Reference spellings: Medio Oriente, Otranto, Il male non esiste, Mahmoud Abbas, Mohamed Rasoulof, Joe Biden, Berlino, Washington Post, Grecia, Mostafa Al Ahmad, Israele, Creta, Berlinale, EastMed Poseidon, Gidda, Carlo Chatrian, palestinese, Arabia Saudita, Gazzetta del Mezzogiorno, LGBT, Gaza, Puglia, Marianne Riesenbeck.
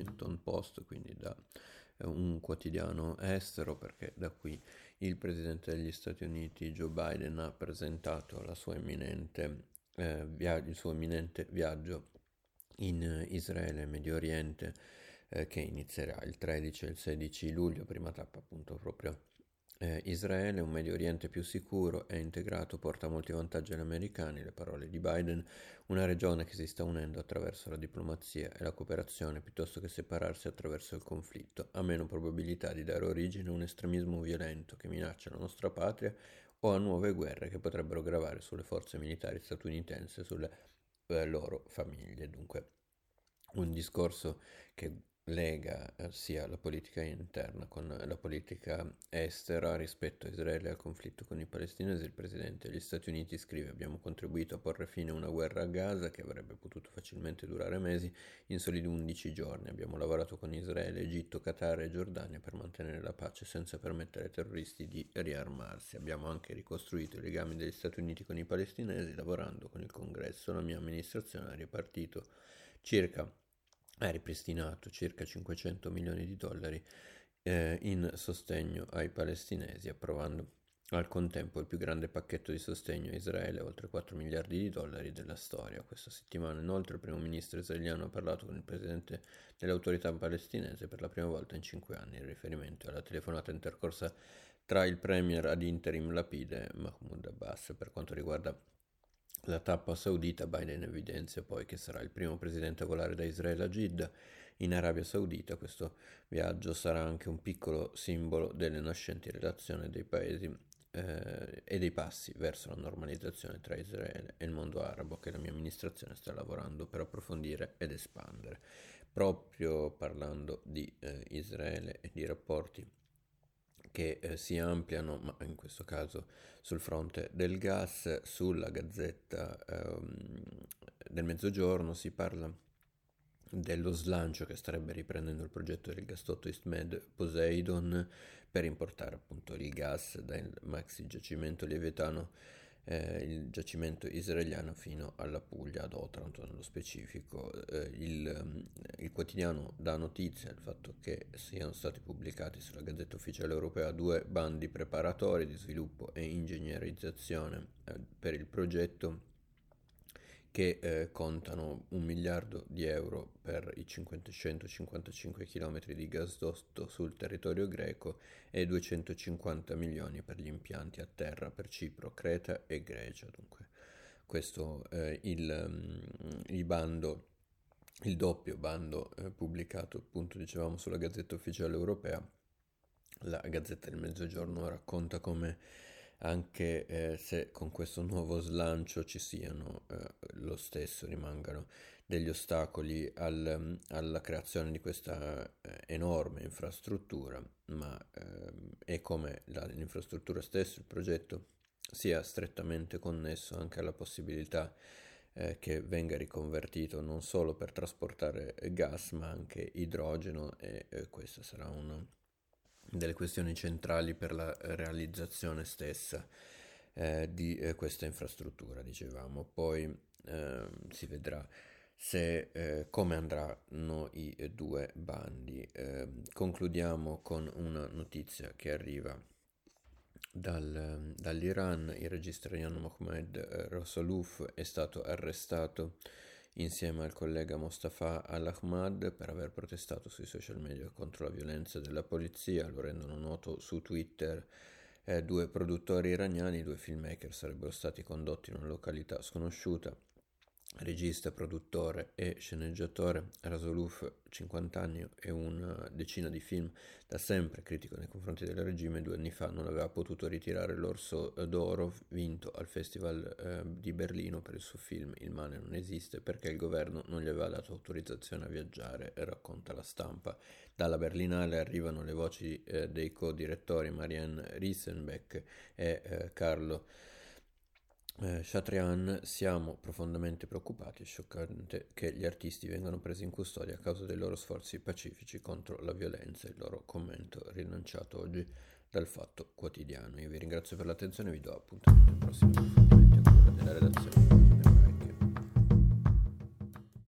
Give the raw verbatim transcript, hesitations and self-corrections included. Washington Post, quindi da un quotidiano estero, perché da qui il presidente degli Stati Uniti Joe Biden ha presentato la sua imminente, eh, via- il suo imminente viaggio in Israele e Medio Oriente, eh, che inizierà il tredici e il sedici luglio, prima tappa appunto proprio eh, Israele, un Medio Oriente più sicuro e integrato porta molti vantaggi agli americani, le parole di Biden, una regione che si sta unendo attraverso la diplomazia e la cooperazione piuttosto che separarsi attraverso il conflitto, ha meno probabilità di dare origine a un estremismo violento che minaccia la nostra patria o a nuove guerre che potrebbero gravare sulle forze militari statunitensi e sulle loro famiglie. Dunque un discorso che lega eh, sia la politica interna con la politica estera rispetto a Israele e al conflitto con i palestinesi. Il presidente degli Stati Uniti scrive: abbiamo contribuito a porre fine a una guerra a Gaza che avrebbe potuto facilmente durare mesi, in soli undici giorni abbiamo lavorato con Israele, Egitto, Qatar e Giordania per mantenere la pace senza permettere ai terroristi di riarmarsi. Abbiamo anche ricostruito i legami degli Stati Uniti con i palestinesi lavorando con il Congresso. La mia amministrazione ha ripartito circa ha ripristinato circa cinquecento milioni di dollari eh, in sostegno ai palestinesi, approvando al contempo il più grande pacchetto di sostegno a Israele, oltre quattro miliardi di dollari della storia. Questa settimana inoltre il primo ministro israeliano ha parlato con il presidente dell'autorità palestinese per la prima volta in cinque anni, in riferimento alla telefonata intercorsa tra il premier ad interim Lapide e Mahmoud Abbas. Per quanto riguarda la tappa saudita, Biden evidenzia poi che sarà il primo presidente a volare da Israele a Gidda in Arabia Saudita. Questo viaggio sarà anche un piccolo simbolo delle nascenti relazioni dei paesi eh, e dei passi verso la normalizzazione tra Israele e il mondo arabo che la mia amministrazione sta lavorando per approfondire ed espandere. Proprio parlando di eh, Israele e di rapporti che eh, si ampliano, ma in questo caso sul fronte del gas, sulla Gazzetta ehm, del Mezzogiorno si parla dello slancio che starebbe riprendendo il progetto del gasdotto EastMed Poseidon per importare appunto il gas dal maxi giacimento lievitano, eh, il giacimento israeliano, fino alla Puglia, ad Otranto nello specifico. Eh, il, il quotidiano dà notizia del fatto che siano stati pubblicati sulla Gazzetta Ufficiale Europea due bandi preparatori di sviluppo e ingegnerizzazione eh, per il progetto, che eh, contano un miliardo di euro per i cinquecentocinquantacinque chilometri di gasdotto sul territorio greco e duecentocinquanta milioni per gli impianti a terra per Cipro, Creta e Grecia. Dunque questo eh, il, il bando, il doppio bando eh, pubblicato appunto dicevamo sulla Gazzetta Ufficiale Europea. La Gazzetta del Mezzogiorno racconta come anche eh, se con questo nuovo slancio ci siano, eh, lo stesso rimangano degli ostacoli al, alla creazione di questa eh, enorme infrastruttura, ma eh, è come la, l'infrastruttura stessa, il progetto, sia strettamente connesso anche alla possibilità eh, che venga riconvertito non solo per trasportare gas ma anche idrogeno, e eh, questa sarà una delle questioni centrali per la realizzazione stessa eh, di eh, questa infrastruttura, dicevamo. Poi eh, si vedrà se eh, come andranno i eh, due bandi. Eh, concludiamo con una notizia che arriva dal, dall'Iran. Il regista iraniano Mohamed Rasoulof è stato arrestato insieme al collega Mostafa Al Ahmad per aver protestato sui social media contro la violenza della polizia. Lo rendono noto su Twitter eh, due produttori iraniani, due filmmaker, sarebbero stati condotti in una località sconosciuta. Regista, produttore e sceneggiatore Rasoulof, cinquanta anni e una decina di film, da sempre critico nei confronti del regime, due anni fa non aveva potuto ritirare l'Orso d'Oro vinto al Festival eh, di Berlino per il suo film Il male non esiste, perché il governo non gli aveva dato autorizzazione a viaggiare, racconta La Stampa. Dalla Berlinale arrivano le voci eh, dei co-direttori Marianne Riesenbeck e eh, Carlo Chatrian. Siamo profondamente preoccupati, è scioccante che gli artisti vengano presi in custodia a causa dei loro sforzi pacifici contro la violenza, il loro commento rilanciato oggi dal Fatto Quotidiano. Io vi ringrazio per l'attenzione e vi do appuntamento al prossimo appuntamento della redazione.